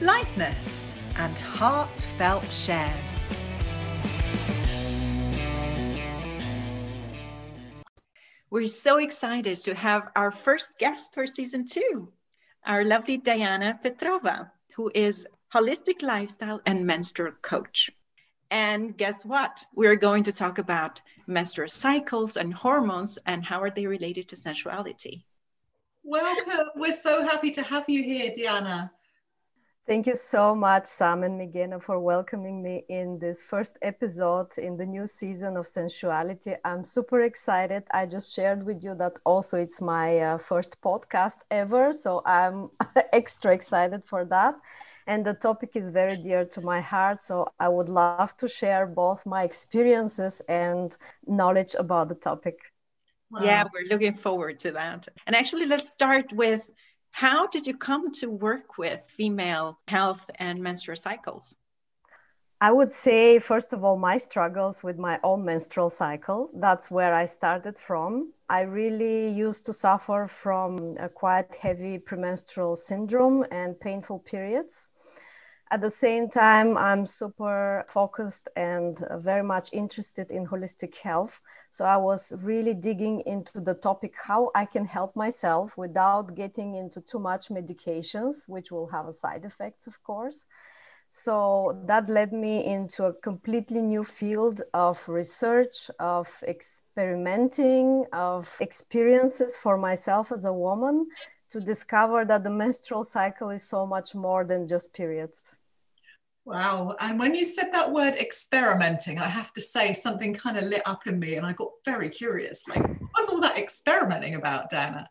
lightness and heartfelt shares. We're so excited to have our first guest for season 2, our lovely Diana Petrova, who is holistic lifestyle and menstrual coach. And guess what? We're going to talk about menstrual cycles and hormones and how are they related to sensuality. Welcome. We're so happy to have you here, Diana. Thank you so much, Sam and Migena, for welcoming me in this first episode in the new season of sensuality. I'm super excited. I just shared with you that also it's my first podcast ever, so I'm extra excited for that. And the topic is very dear to my heart, so I would love to share both my experiences and knowledge about the topic. Wow. Yeah, we're looking forward to that. And actually, let's start with, how did you come to work with female health and menstrual cycles? I would say, first of all, my struggles with my own menstrual cycle. That's where I started from. I really used to suffer from a quite heavy premenstrual syndrome and painful periods. At the same time, I'm super focused and very much interested in holistic health. So I was really digging into the topic, how I can help myself without getting into too much medications, which will have side effects, of course. So that led me into a completely new field of research, of experimenting, of experiences for myself as a woman, to discover that the menstrual cycle is so much more than just periods. Wow. And when you said that word experimenting, I have to say something kind of lit up in me and I got very curious. Like, what's all that experimenting about, Diana?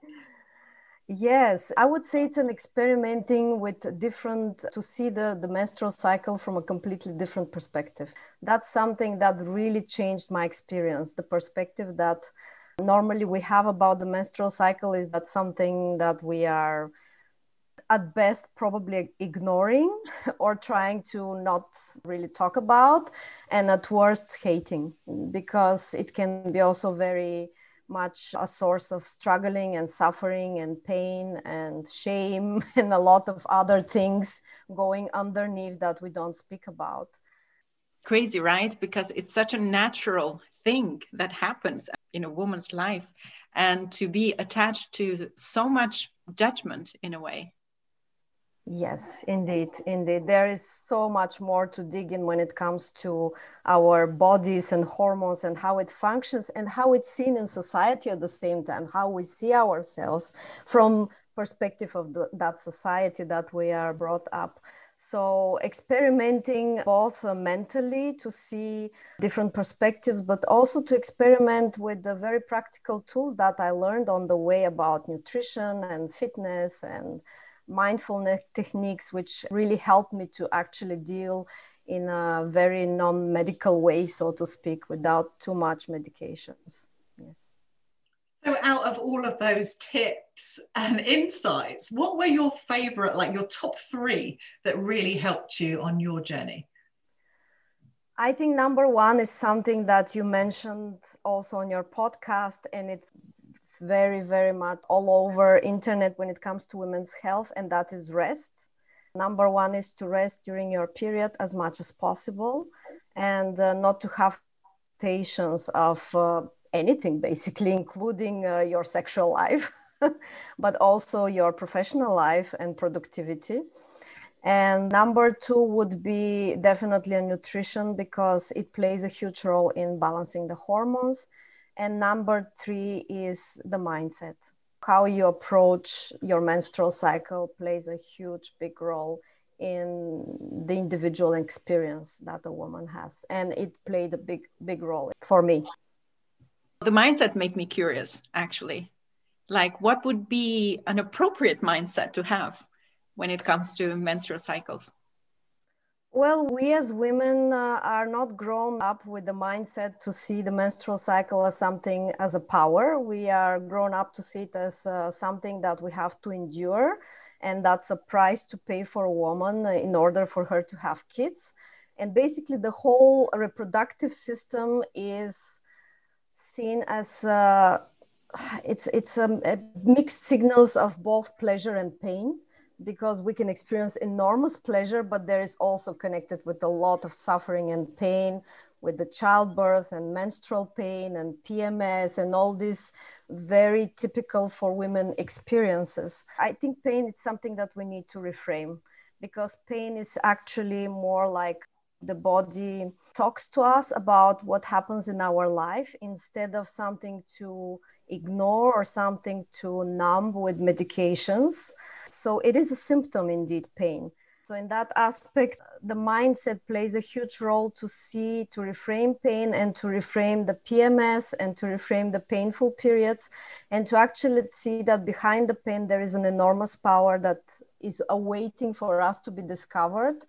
Yes, I would say it's an experimenting with different, to see the menstrual cycle from a completely different perspective. That's something that really changed my experience, the perspective that normally we have about the menstrual cycle is that something that we are at best probably ignoring or trying to not really talk about, and at worst hating, because it can be also very much a source of struggling and suffering and pain and shame and a lot of other things going underneath that we don't speak about. Crazy, right? Because it's such a natural thing that happens in a woman's life, and to be attached to so much judgment in a way. Yes, indeed. There is so much more to dig in when it comes to our bodies and hormones and how it functions and how it's seen in society at the same time, how we see ourselves from perspective of that society that we are brought up. So experimenting both mentally to see different perspectives, but also to experiment with the very practical tools that I learned on the way about nutrition and fitness and mindfulness techniques, which really helped me to actually deal in a very non-medical way, so to speak, without too much medications. Yes. So out of all of those tips and insights, what were your favorite, like your top 3 that really helped you on your journey? I think number 1 is something that you mentioned also on your podcast, and it's very, very much all over internet when it comes to women's health, and that is rest. Number 1 is to rest during your period as much as possible, and not to have expectations of anything, basically, including your sexual life, but also your professional life and productivity. And number 2 would be definitely nutrition, because it plays a huge role in balancing the hormones. And number 3 is the mindset. How you approach your menstrual cycle plays a huge, big role in the individual experience that a woman has. And it played a big, big role for me. The mindset made me curious, actually. Like, what would be an appropriate mindset to have when it comes to menstrual cycles? Well, we as women are not grown up with the mindset to see the menstrual cycle as something as a power. We are grown up to see it as something that we have to endure. And that's a price to pay for a woman in order for her to have kids. And basically the whole reproductive system is seen as it's mixed signals of both pleasure and pain. Because we can experience enormous pleasure, but there is also connected with a lot of suffering and pain, with the childbirth and menstrual pain and PMS and all these very typical for women experiences. I think pain is something that we need to reframe, because pain is actually more like the body talks to us about what happens in our life instead of something to ignore or something to numb with medications. So it is a symptom indeed, pain. So in that aspect, the mindset plays a huge role to see, to reframe pain and to reframe the PMS and to reframe the painful periods and to actually see that behind the pain, there is an enormous power that is awaiting for us to be discovered.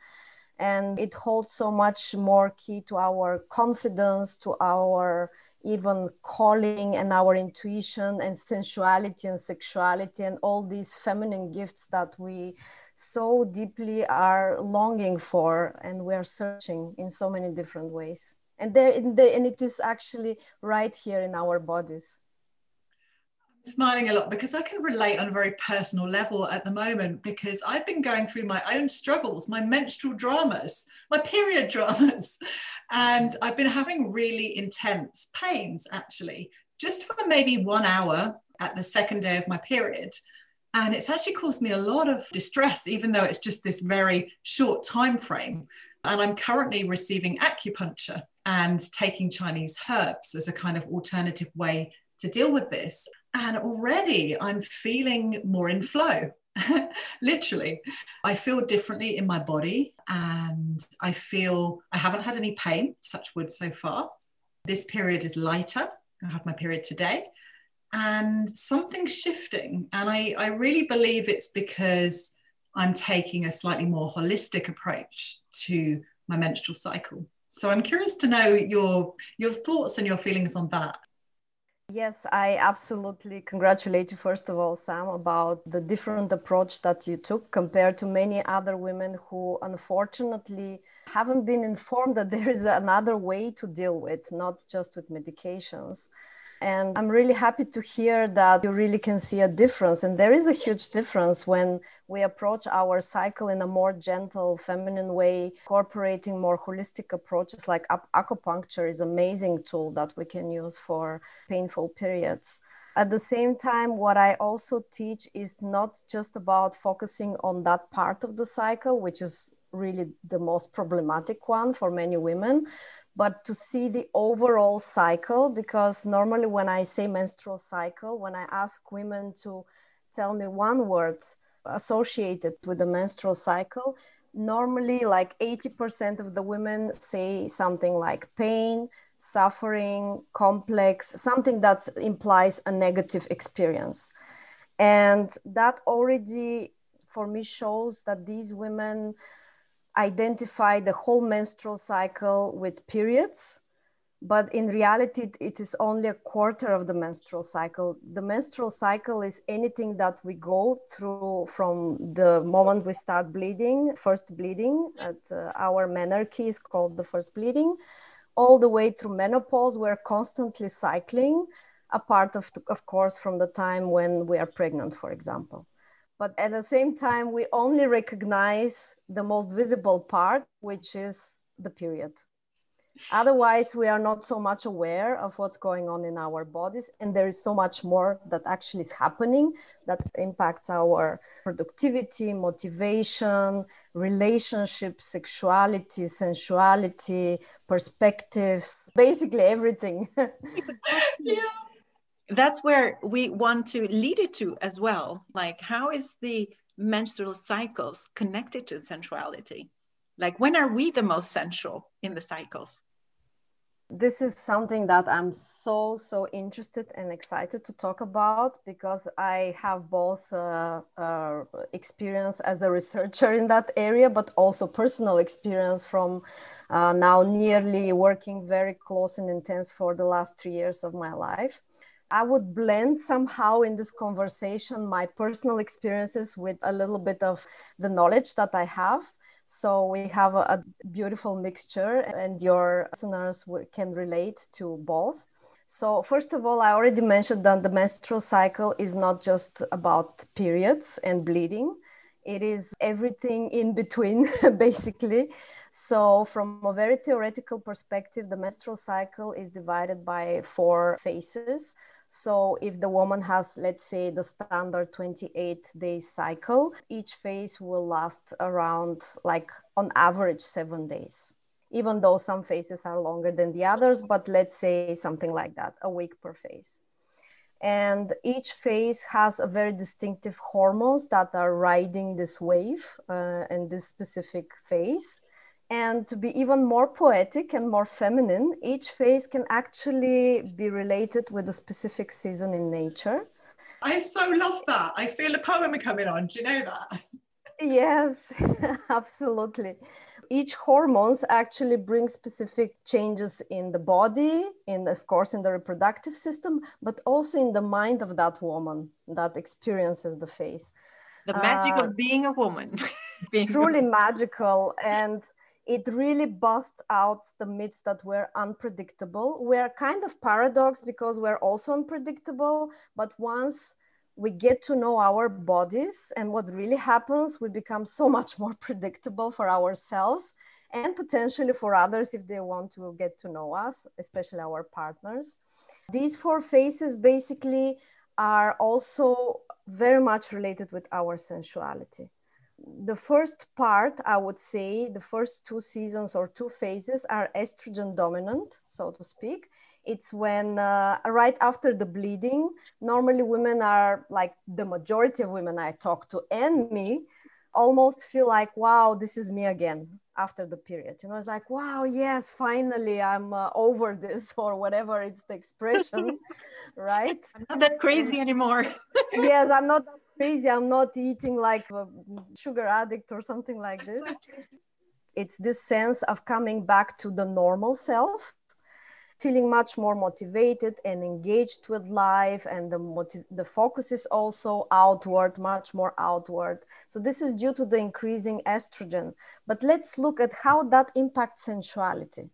And it holds so much more key to our confidence, to our even calling and our intuition and sensuality and sexuality and all these feminine gifts that we so deeply are longing for and we are searching in so many different ways. And and it is actually right here in our bodies. Smiling a lot because I can relate on a very personal level at the moment, because I've been going through my own struggles, my menstrual dramas, my period dramas, and I've been having really intense pains actually just for maybe 1 hour at the second day of my period, and it's actually caused me a lot of distress even though it's just this very short time frame. And I'm currently receiving acupuncture and taking Chinese herbs as a kind of alternative way to deal with this. And already I'm feeling more in flow, literally. I feel differently in my body and I feel I haven't had any pain, touch wood so far. This period is lighter. I have my period today and something's shifting. And I really believe it's because I'm taking a slightly more holistic approach to my menstrual cycle. So I'm curious to know your thoughts and your feelings on that. Yes, I absolutely congratulate you, first of all, Sam, about the different approach that you took compared to many other women who unfortunately haven't been informed that there is another way to deal with, not just with medications. And I'm really happy to hear that you really can see a difference. And there is a huge difference when we approach our cycle in a more gentle, feminine way, incorporating more holistic approaches like acupuncture is an amazing tool that we can use for painful periods. At the same time, what I also teach is not just about focusing on that part of the cycle, which is really the most problematic one for many women, but to see the overall cycle, because normally when I say menstrual cycle, when I ask women to tell me one word associated with the menstrual cycle, normally like 80% of the women say something like pain, suffering, complex, something that implies a negative experience. And that already, for me, shows that these women identify the whole menstrual cycle with periods, but in reality, it is only a quarter of the menstrual cycle. The menstrual cycle is anything that we go through from the moment we start bleeding, first bleeding, at our menarche is called the first bleeding, all the way through menopause. We're constantly cycling, apart of course, from the time when we are pregnant, for example. But at the same time, we only recognize the most visible part, which is the period. Otherwise, we are not so much aware of what's going on in our bodies. And there is so much more that actually is happening that impacts our productivity, motivation, relationships, sexuality, sensuality, perspectives, basically everything. Yeah. That's where we want to lead it to as well. Like, how is the menstrual cycles connected to sensuality? Like, when are we the most sensual in the cycles? This is something that I'm so interested and excited to talk about, because I have both experience as a researcher in that area, but also personal experience from now nearly working very close and intense for the last 3 years of my life. I would blend somehow in this conversation my personal experiences with a little bit of the knowledge that I have. So we have a beautiful mixture, and your listeners can relate to both. So first of all, I already mentioned that the menstrual cycle is not just about periods and bleeding. It is everything in between, basically. So from a very theoretical perspective, the menstrual cycle is divided by 4 phases. So if the woman has, let's say, the standard 28-day cycle, each phase will last around, like on average, 7 days, even though some phases are longer than the others, but let's say something like that, a week per phase. And each phase has a very distinctive hormones that are riding this wave in this specific phase. And to be even more poetic and more feminine, each phase can actually be related with a specific season in nature. I so love that. I feel a poem coming on. Do you know that? Yes, absolutely. Each hormones actually brings specific changes in the body, in, of course, in the reproductive system, but also in the mind of that woman that experiences the phase. The magic of being a woman. Truly magical. And it really busts out the myths that we're unpredictable. We're kind of paradox because we're also unpredictable. But once we get to know our bodies and what really happens, we become so much more predictable for ourselves and potentially for others if they want to get to know us, especially our partners. These 4 phases basically are also very much related with our sensuality. The first part, I would say, the first 2 seasons or 2 phases are estrogen dominant, so to speak. It's when right after the bleeding, normally women are like the majority of women I talk to and me almost feel like, wow, this is me again after the period. You know, it's like, wow, yes, finally, I'm over this or whatever. It's the expression, right? I'm not that crazy anymore. Yes, I'm not crazy. I'm not eating like a sugar addict or something like this. It's this sense of coming back to the normal self, feeling much more motivated and engaged with life. And the focus is also outward, much more outward. So this is due to the increasing estrogen. But let's look at how that impacts sensuality.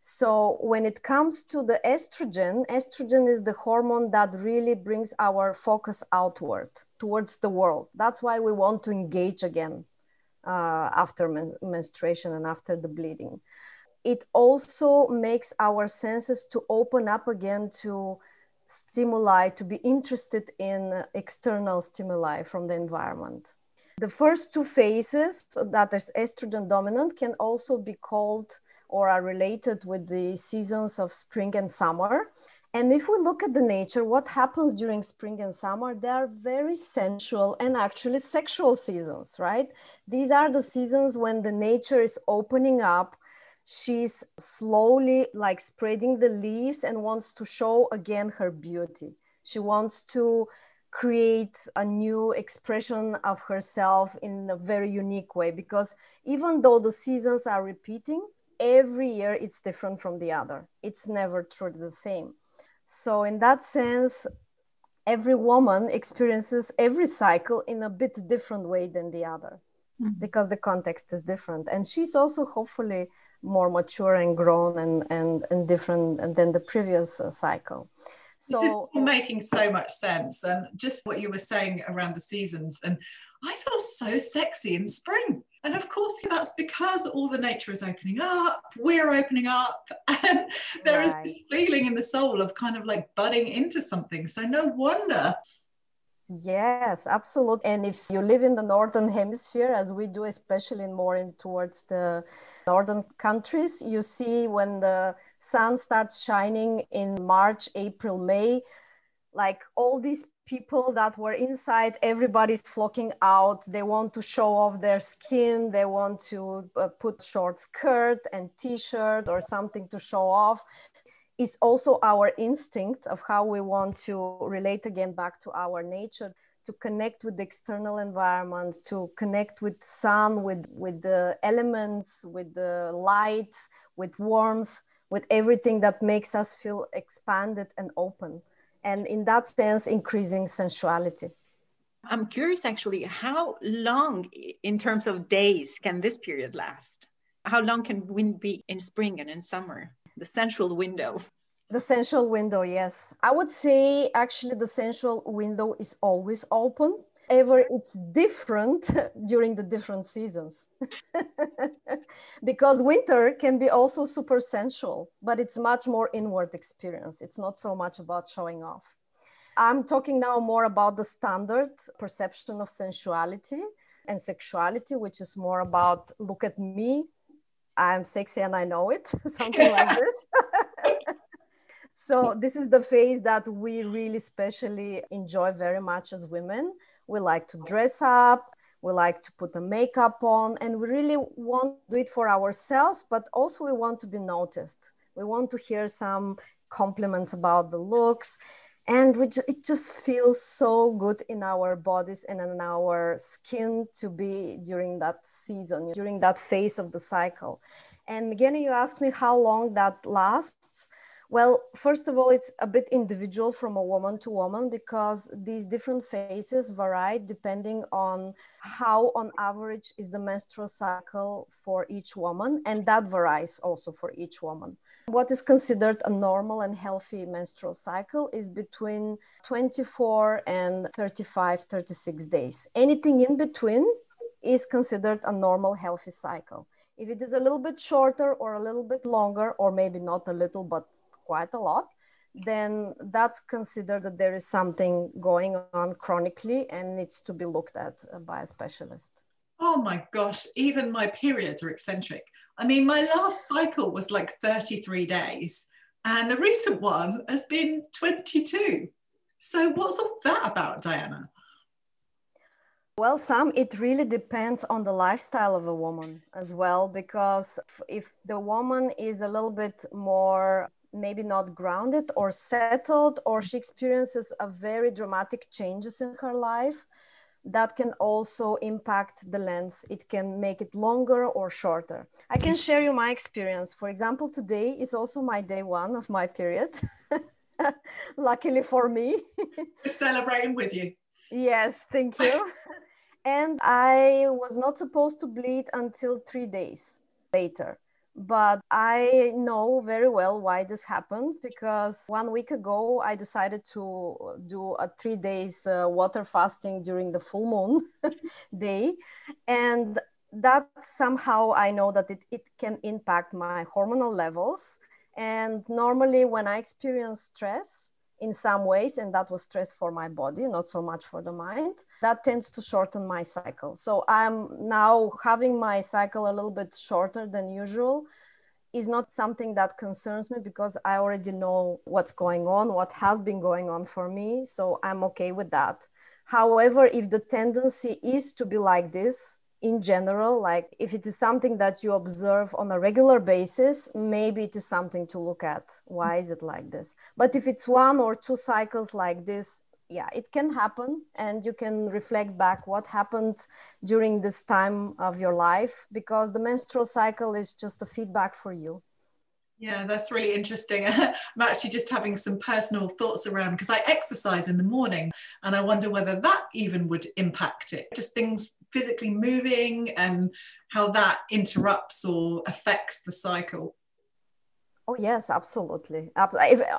So when it comes to the estrogen, estrogen is the hormone that really brings our focus outward towards the world. That's why we want to engage again after menstruation and after the bleeding. It also makes our senses to open up again to stimuli, to be interested in external stimuli from the environment. The first 2 phases that is estrogen dominant can also be called or are related with the seasons of spring and summer. And if we look at the nature, what happens during spring and summer, they are very sensual and actually sexual seasons, right? These are the seasons when the nature is opening up. She's slowly like spreading the leaves and wants to show again her beauty. She wants to create a new expression of herself in a very unique way, because even though the seasons are repeating, every year it's different from the other. It's never truly the same. So in that sense, every woman experiences every cycle in a bit different way than the other, because the context is different. And she's also hopefully more mature and grown and different than the previous cycle. So this is making so much sense. And just what you were saying around the seasons, and I feel so sexy in spring. And of course, that's because all the nature is opening up, we're opening up, and there is this feeling in the soul of kind of like budding into something. So no wonder. Yes, absolutely. And if you live in the Northern Hemisphere, as we do, especially more in towards the northern countries, you see when the sun starts shining in March, April, May, like all these people that were inside, everybody's flocking out. They want to show off their skin. They want to put short skirt and t-shirt or something to show off. It's also our instinct of how we want to relate again back to our nature, to connect with the external environment, to connect with sun, with the elements, with the light, with warmth, with everything that makes us feel expanded and open. And in that sense, increasing sensuality. I'm curious, actually, how long in terms of days can this period last? How long can wind be in spring and in summer? The sensual window. The sensual window, yes. I would say actually the sensual window is always open. However, it's different during the different seasons. Because winter can be also super sensual, but it's much more inward experience. It's not so much about showing off. I'm talking now more about the standard perception of sensuality and sexuality, which is more about look at me, I'm sexy and I know it, something like this. So this is the phase that we really especially enjoy very much as women. We like to dress up, we like to put the makeup on, and we really want to do it for ourselves, but also we want to be noticed. We want to hear some compliments about the looks, and it just feels so good in our bodies and in our skin to be during that season, during that phase of the cycle. And Migena, you asked me how long that lasts. Well, first of all, it's a bit individual from a woman to woman because these different phases vary depending on how, on average, is the menstrual cycle for each woman. And that varies also for each woman. What is considered a normal and healthy menstrual cycle is between 24 and 35, 36 days. Anything in between is considered a normal, healthy cycle. If it is a little bit shorter or a little bit longer, or maybe not a little, but quite a lot, then that's considered that there is something going on chronically and needs to be looked at by a specialist. Oh my gosh, even my periods are eccentric. I mean, my last cycle was like 33 days and the recent one has been 22. So what's all that about, Diana? Well, Sam, it really depends on the lifestyle of a woman as well, because if the woman is a little bit more maybe not grounded or settled, or she experiences a very dramatic changes in her life, that can also impact the length. It can make it longer or shorter. I can share you my experience. For example, today is also my day one of my period. Luckily for me. We're celebrating with you. Yes, thank you. And I was not supposed to bleed until 3 days later. But I know very well why this happened, because 1 week ago, I decided to do a 3 days water fasting during the full moon day. And that somehow I know that it can impact my hormonal levels. And normally when I experience stress in some ways, and that was stress for my body, not so much for the mind, that tends to shorten my cycle. So I'm now having my cycle a little bit shorter than usual is not something that concerns me because I already know what's going on, what has been going on for me. So I'm okay with that. However, if the tendency is to be like this in general, like if it is something that you observe on a regular basis, maybe it is something to look at. Why is it like this? But if it's 1 or 2 cycles like this, yeah, it can happen. And you can reflect back what happened during this time of your life, because the menstrual cycle is just a feedback for you. Yeah, that's really interesting. I'm actually just having some personal thoughts around, because I exercise in the morning and I wonder whether that even would impact it. Just things physically moving and how that interrupts or affects the cycle. Oh, yes, absolutely.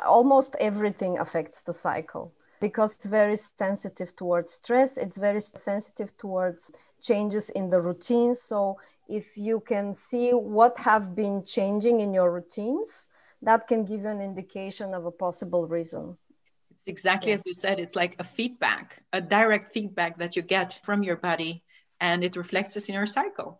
Almost everything affects the cycle because it's very sensitive towards stress. It's very sensitive towards changes in the routine. So if you can see what have been changing in your routines, that can give you an indication of a possible reason. It's exactly as you said. It's like a feedback, a direct feedback that you get from your body, and it reflects this in your cycle.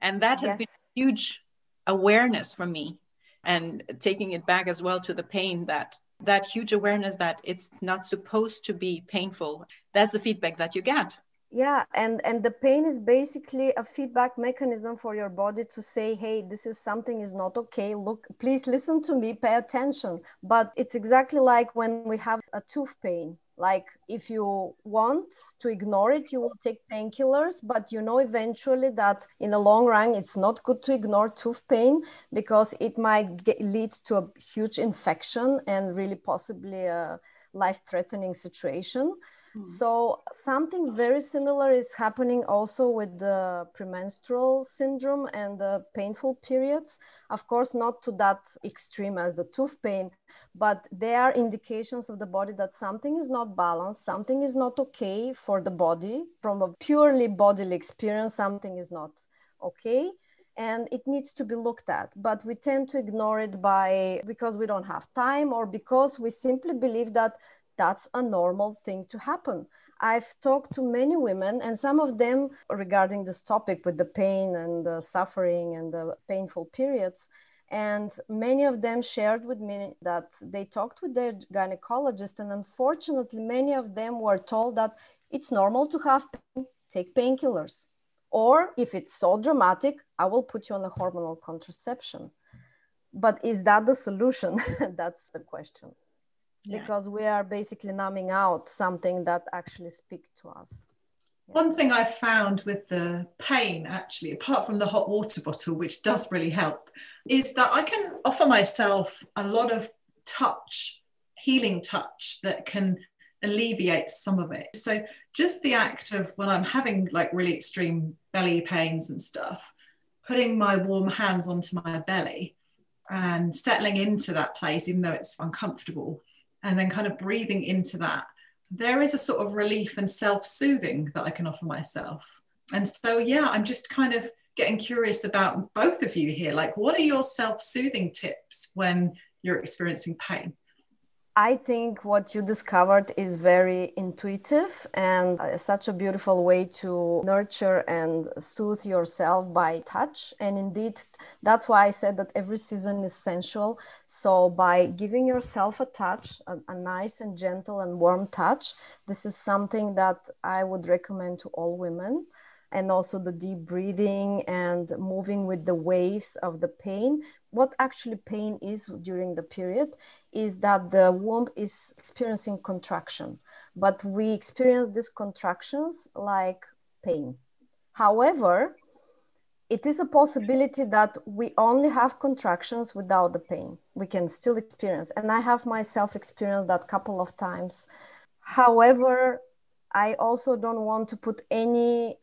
And that has been a huge awareness for me, and taking it back as well to the pain that that huge awareness that it's not supposed to be painful. That's the feedback that you get. Yeah, and the pain is basically a feedback mechanism for your body to say, hey, this is something is not okay. Look, please listen to me, pay attention. But it's exactly like when we have a tooth pain. Like if you want to ignore it, you will take painkillers, but you know eventually that in the long run, it's not good to ignore tooth pain because it might lead to a huge infection and really possibly a life-threatening situation. Mm-hmm. So something very similar is happening also with the premenstrual syndrome and the painful periods. Of course, not to that extreme as the tooth pain, but there are indications of the body that something is not balanced, something is not okay for the body. From a purely bodily experience, something is not okay. And it needs to be looked at, but we tend to ignore it because we don't have time or because we simply believe that that's a normal thing to happen. I've talked to many women and some of them regarding this topic with the pain and the suffering and the painful periods. And many of them shared with me that they talked with their gynecologist and unfortunately, many of them were told that it's normal to have pain, take painkillers. Or if it's so dramatic, I will put you on a hormonal contraception. But is that the solution? That's the question. Yeah. Because we are basically numbing out something that actually speaks to us. Yes. One thing I found with the pain, actually, apart from the hot water bottle, which does really help, is that I can offer myself a lot of touch, healing touch that can alleviates some of it. So just the act of when I'm having like really extreme belly pains and stuff, putting my warm hands onto my belly and settling into that place, even though it's uncomfortable, and then kind of breathing into that, there is a sort of relief and self-soothing that I can offer myself. And so, yeah, I'm just kind of getting curious about both of you here. Like, what are your self-soothing tips when you're experiencing pain? I think what you discovered is very intuitive and such a beautiful way to nurture and soothe yourself by touch. And indeed, that's why I said that every season is sensual. So by giving yourself a touch, a nice and gentle and warm touch, this is something that I would recommend to all women. And also the deep breathing and moving with the waves of the pain. What actually pain is during the period is that the womb is experiencing contraction, but we experience these contractions like pain. However, it is a possibility that we only have contractions without the pain. We can still experience, and I have myself experienced that a couple of times. However, I also don't want to put any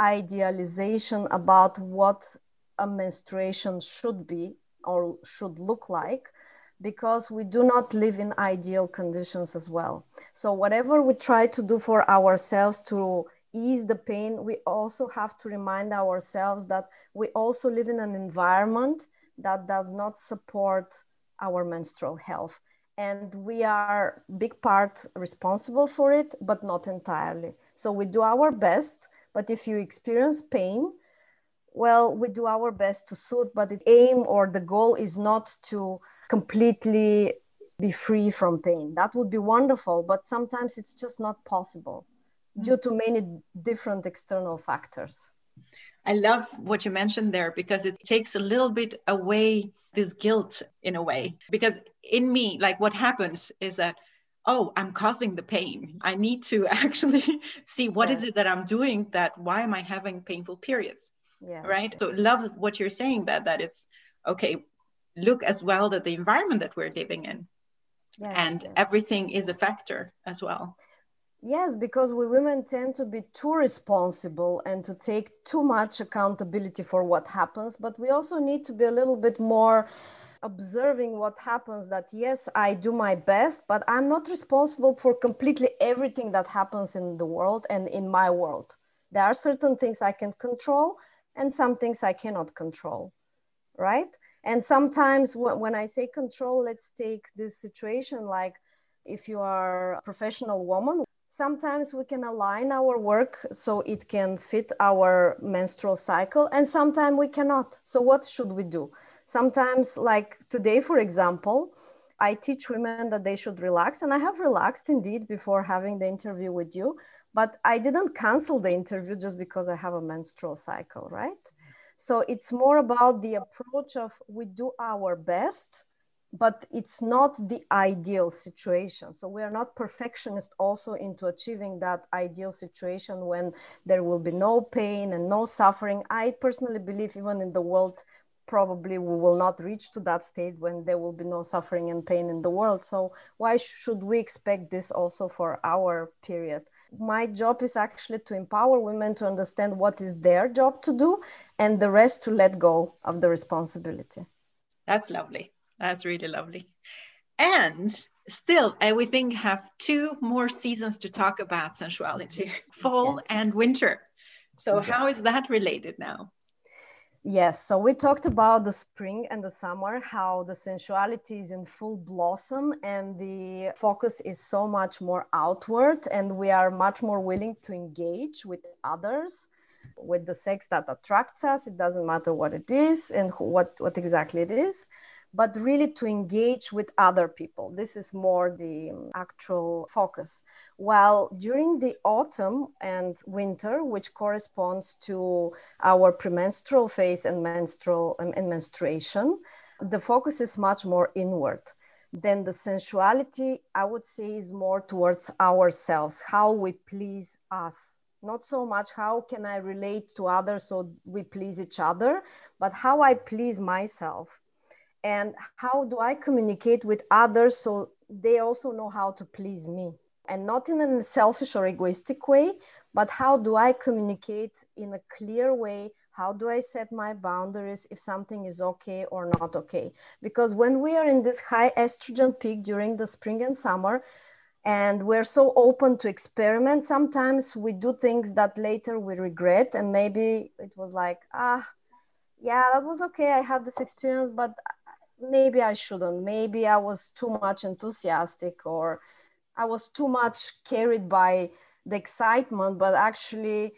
idealization about what a menstruation should be or should look like, because we do not live in ideal conditions as well. So whatever we try to do for ourselves to ease the pain, we also have to remind ourselves that we also live in an environment that does not support our menstrual health. And we are big part responsible for it, but not entirely. So we do our best, but if you experience pain, well, we do our best to soothe, but the aim or the goal is not to completely be free from pain. That would be wonderful, but sometimes it's just not possible due to many different external factors. I love what you mentioned there because it takes a little bit away this guilt in a way, because in me, like what happens is that, oh, I'm causing the pain. I need to actually see what yes. is it that I'm doing that, why am I having painful periods, yes. right? So love what you're saying, that it's, okay, look as well at the environment that we're living in yes, and yes. everything is a factor as well. Yes, because we women tend to be too responsible and to take too much accountability for what happens, but we also need to be a little bit more observing what happens, that yes, I do my best, but I'm not responsible for completely everything that happens in the world and in my world. There are certain things I can control and some things I cannot control, right? And sometimes when I say control, let's take this situation, like if you are a professional woman, sometimes we can align our work so it can fit our menstrual cycle, and sometimes we cannot. So what should we do? Sometimes, like today, for example, I teach women that they should relax, and I have relaxed indeed before having the interview with you, but I didn't cancel the interview just because I have a menstrual cycle, right? So it's more about the approach of we do our best, but it's not the ideal situation. So we are not perfectionist also into achieving that ideal situation when there will be no pain and no suffering. I personally believe even in the world, probably we will not reach to that state when there will be no suffering and pain in the world. So why should we expect this also for our period? My job is actually to empower women to understand what is their job to do and the rest to let go of the responsibility. That's lovely. That's really lovely. And still, we think have two more seasons to talk about sensuality, fall yes. and winter. So okay. How is that related now? Yes, so we talked about the spring and the summer, how the sensuality is in full blossom and the focus is so much more outward and we are much more willing to engage with others, with the sex that attracts us. It doesn't matter what it is and what exactly it is, but really to engage with other people. This is more the actual focus. While during the autumn and winter, which corresponds to our premenstrual phase and menstruation, the focus is much more inward. Then the sensuality, I would say, is more towards ourselves, how we please us. Not so much how can I relate to others so we please each other, but how I please myself. And how do I communicate with others so they also know how to please me? And not in a selfish or egoistic way, but how do I communicate in a clear way? How do I set my boundaries if something is okay or not okay? Because when we are in this high estrogen peak during the spring and summer, and we're so open to experiment, sometimes we do things that later we regret. And maybe it was like, yeah, that was okay. I had this experience, but maybe I shouldn't. Maybe I was too much enthusiastic or I was too much carried by the excitement. But actually,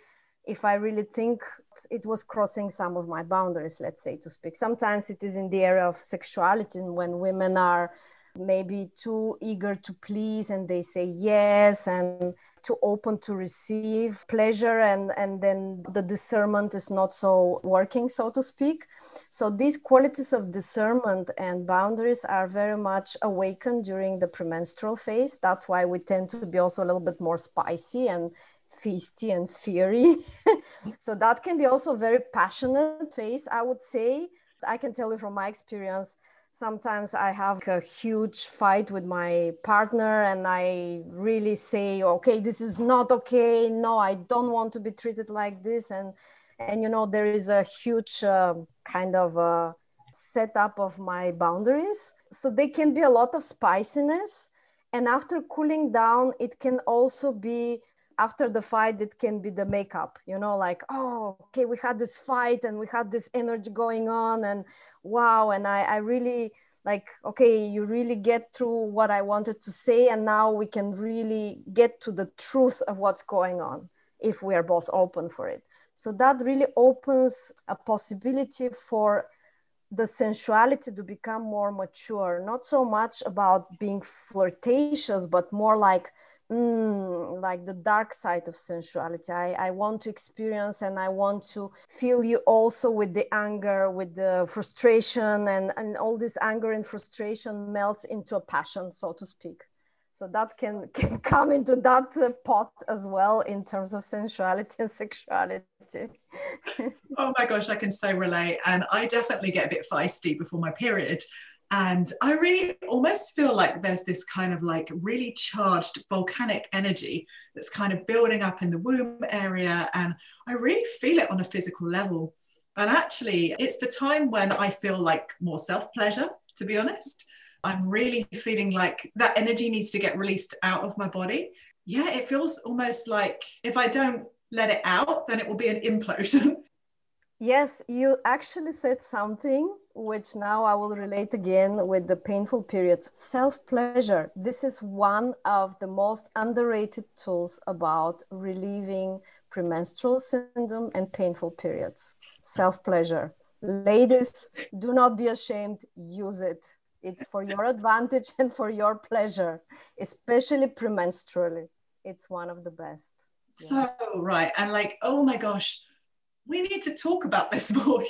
if I really think it was crossing some of my boundaries, let's say, to speak. Sometimes it is in the area of sexuality and when women are maybe too eager to please and they say yes and too open to receive pleasure and then the discernment is not so working, so to speak. So these qualities of discernment and boundaries are very much awakened during the premenstrual phase. That's why we tend to be also a little bit more spicy and feisty and fiery. So that can be also a very passionate phase, I would say. I can tell you from my experience, sometimes I have a huge fight with my partner and I really say, okay, this is not okay. No, I don't want to be treated like this. And you know, there is a huge kind of setup of my boundaries. So there can be a lot of spiciness. And after cooling down, it can also be after the fight, it can be the makeup, you know, like, oh, okay, we had this fight and we had this energy going on and wow. And I really like, okay, you really get through what I wanted to say. And now we can really get to the truth of what's going on if we are both open for it. So that really opens a possibility for the sensuality to become more mature, not so much about being flirtatious, but more like the dark side of sensuality. I want to experience and I want to feel you also with the anger, with the frustration and all this anger and frustration melts into a passion, so to speak. So that can come into that pot as well in terms of sensuality and sexuality. Oh my gosh, I can so relate. And I definitely get a bit feisty before my period. And I really almost feel like there's this kind of like really charged volcanic energy that's kind of building up in the womb area. And I really feel it on a physical level. And actually, it's the time when I feel like more self-pleasure, to be honest. I'm really feeling like that energy needs to get released out of my body. Yeah, it feels almost like if I don't let it out, then it will be an implosion. Yes, you actually said something which now I will relate again with the painful periods. Self-pleasure. This is one of the most underrated tools about relieving premenstrual syndrome and painful periods. Self-pleasure. Ladies, do not be ashamed. Use it. It's for your advantage and for your pleasure, especially premenstrually. It's one of the best. Yeah. So right. And like, oh my gosh, we need to talk about this more.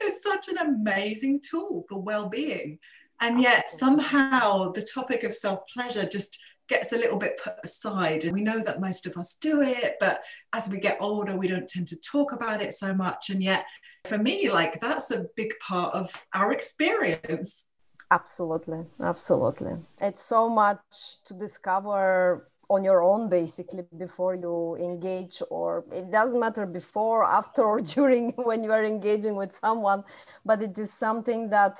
It's such an amazing tool for well-being. And yet somehow the topic of self-pleasure just gets a little bit put aside. And we know that most of us do it, but as we get older, we don't tend to talk about it so much. And yet for me, like, that's a big part of our experience. Absolutely. Absolutely. It's so much to discover on your own, basically, before you engage, or it doesn't matter before, after, or during when you are engaging with someone, but it is something that,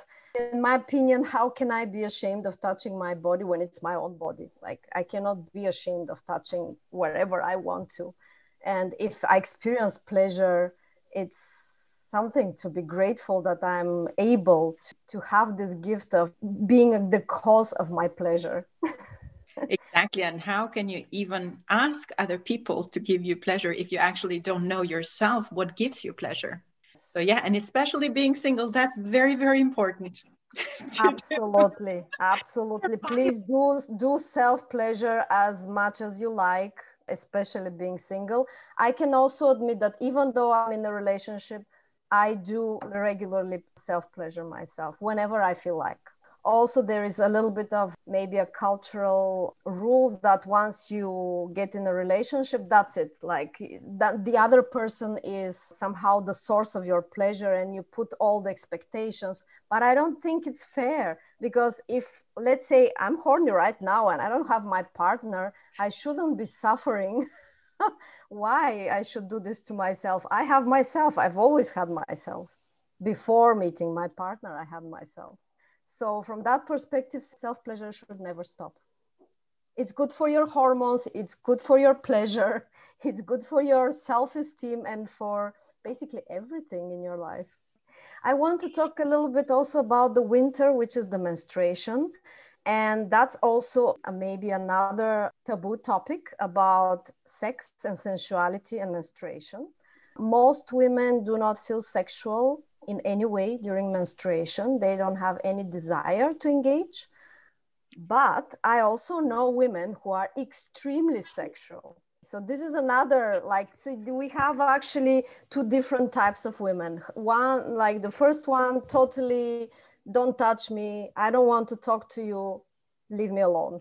in my opinion, how can I be ashamed of touching my body when it's my own body? Like, I cannot be ashamed of touching wherever I want to. And if I experience pleasure, it's something to be grateful that I'm able to have this gift of being the cause of my pleasure. Exactly. And how can you even ask other people to give you pleasure if you actually don't know yourself what gives you pleasure? So yeah, and especially being single, that's very, very important. Absolutely. Absolutely. Please do self-pleasure as much as you like, especially being single. I can also admit that even though I'm in a relationship, I do regularly self-pleasure myself whenever I feel like. Also, there is a little bit of maybe a cultural rule that once you get in a relationship, that's it. Like, that the other person is somehow the source of your pleasure and you put all the expectations. But I don't think it's fair, because if, let's say, I'm horny right now and I don't have my partner, I shouldn't be suffering. Why I should do this to myself? I have myself. I've always had myself. Before meeting my partner, I had myself. So from that perspective, self-pleasure should never stop. It's good for your hormones. It's good for your pleasure. It's good for your self-esteem and for basically everything in your life. I want to talk a little bit also about the winter, which is the menstruation. And that's also maybe another taboo topic about sex and sensuality and menstruation. Most women do not feel sexual in any way during menstruation. They don't have any desire to engage. But I also know women who are extremely sexual. So this is another, like, see, we have actually two different types of women. One, like the first one, totally don't touch me, I don't want to talk to you, leave me alone.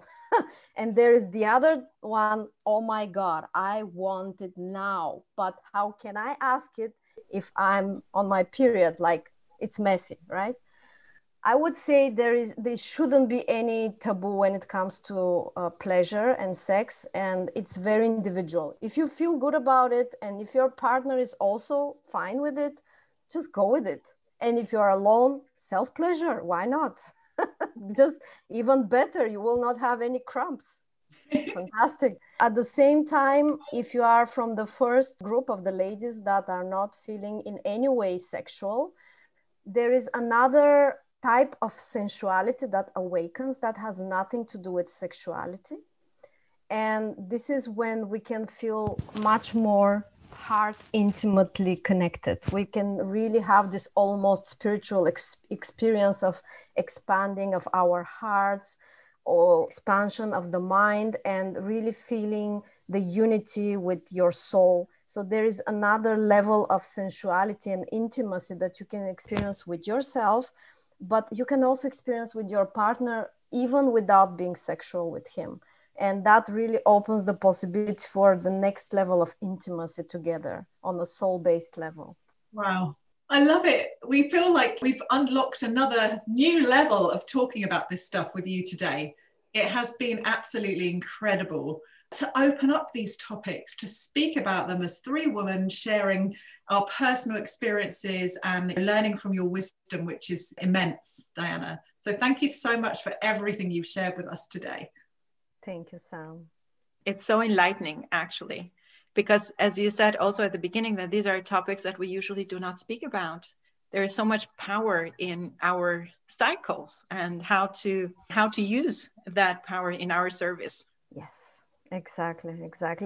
And there is the other one, oh my God, I want it now, but how can I ask it if I'm on my period? Like, it's messy, right? I would say there shouldn't be any taboo when it comes to pleasure and sex, and it's very individual. If you feel good about it, and if your partner is also fine with it, just go with it. And if you're alone, self-pleasure, why not? Just even better, you will not have any cramps. Fantastic. At the same time, if you are from the first group of the ladies that are not feeling in any way sexual, there is another type of sensuality that awakens that has nothing to do with sexuality. And this is when we can feel much more heart intimately connected. We can really have this almost spiritual experience of expanding of our hearts, or expansion of the mind, and really feeling the unity with your soul. So there is another level of sensuality and intimacy that you can experience with yourself, but you can also experience with your partner even without being sexual with him. And that really opens the possibility for the next level of intimacy together on a soul-based level. Wow. I love it. We feel like we've unlocked another new level of talking about this stuff with you today. It has been absolutely incredible to open up these topics, to speak about them as three women sharing our personal experiences and learning from your wisdom, which is immense, Diana. So thank you so much for everything you've shared with us today. Thank you, Sam. It's so enlightening, actually, because as you said also at the beginning, that these are topics that we usually do not speak about. There is so much power in our cycles and how to use that power in our service. Yes, Exactly.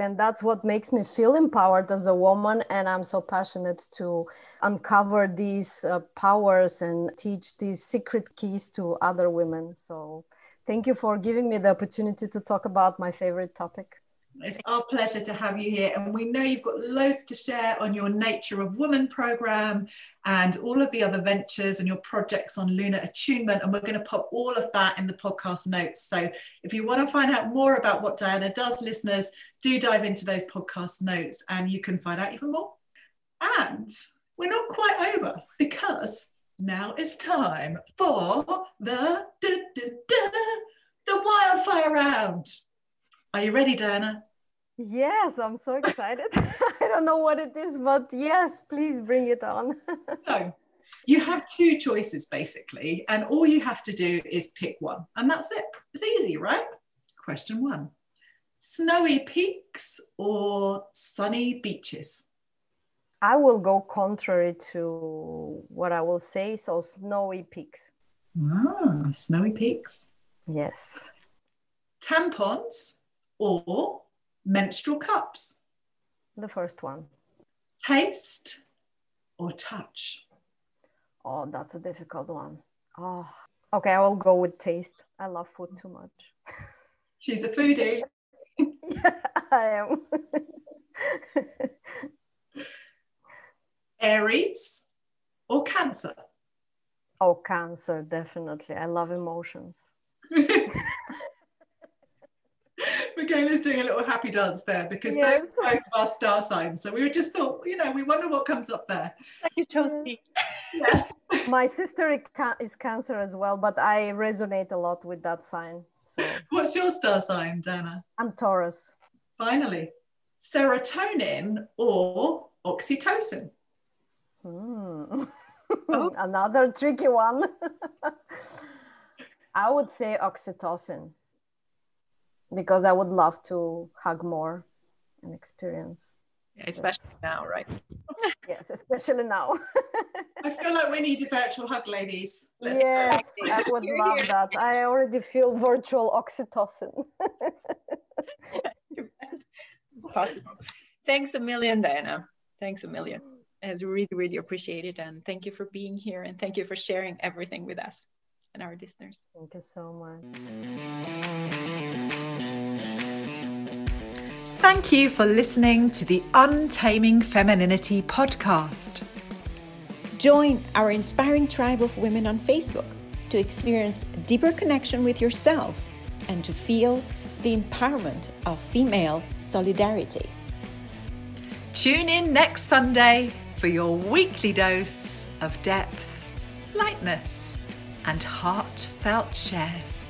And that's what makes me feel empowered as a woman. And I'm so passionate to uncover these powers and teach these secret keys to other women. So thank you for giving me the opportunity to talk about my favorite topic. It's our pleasure to have you here. And we know you've got loads to share on your Nature of Woman program and all of the other ventures and your projects on lunar attunement. And we're going to put all of that in the podcast notes. So if you want to find out more about what Diana does, listeners, do dive into those podcast notes and you can find out even more. And we're not quite over, because now it's time for the wildfire round. Are you ready, Diana? Yes, I'm so excited. I don't know what it is, but yes, please bring it on. So you have two choices, basically, and all you have to do is pick one. And that's it. It's easy, right? Question one. Snowy peaks or sunny beaches? I will go contrary to what I will say. So snowy peaks. Ah, snowy peaks. Yes. Tampons or menstrual cups? The first one. Taste or touch? Oh, that's a difficult one. Oh, okay, I will go with taste. I love food too much. She's a foodie. Yeah, I am. Aries or Cancer? Oh, Cancer, definitely. I love emotions. Migena is doing a little happy dance there because yes, those are both our star signs. So we just thought, you know, we wonder what comes up there. You chose me. Yes. My sister is Cancer as well, but I resonate a lot with that sign. So. What's your star sign, Diana? I'm Taurus. Finally, serotonin or oxytocin? Another tricky one. I would say oxytocin, because I would love to hug more and experience. Yeah, especially now, right? Yes, especially now. I feel like we need a virtual hug, ladies. Yes, I would love that. I already feel virtual oxytocin. Thanks a million, Diana. Thanks a million. It's really, really appreciated. And thank you for being here. And thank you for sharing everything with us and our listeners. Thank you so much. Thank you for listening to the Untaming Femininity podcast. Join our inspiring tribe of women on Facebook to experience deeper connection with yourself and to feel the empowerment of female solidarity. Tune in next Sunday for your weekly dose of depth, lightness, and heartfelt shares.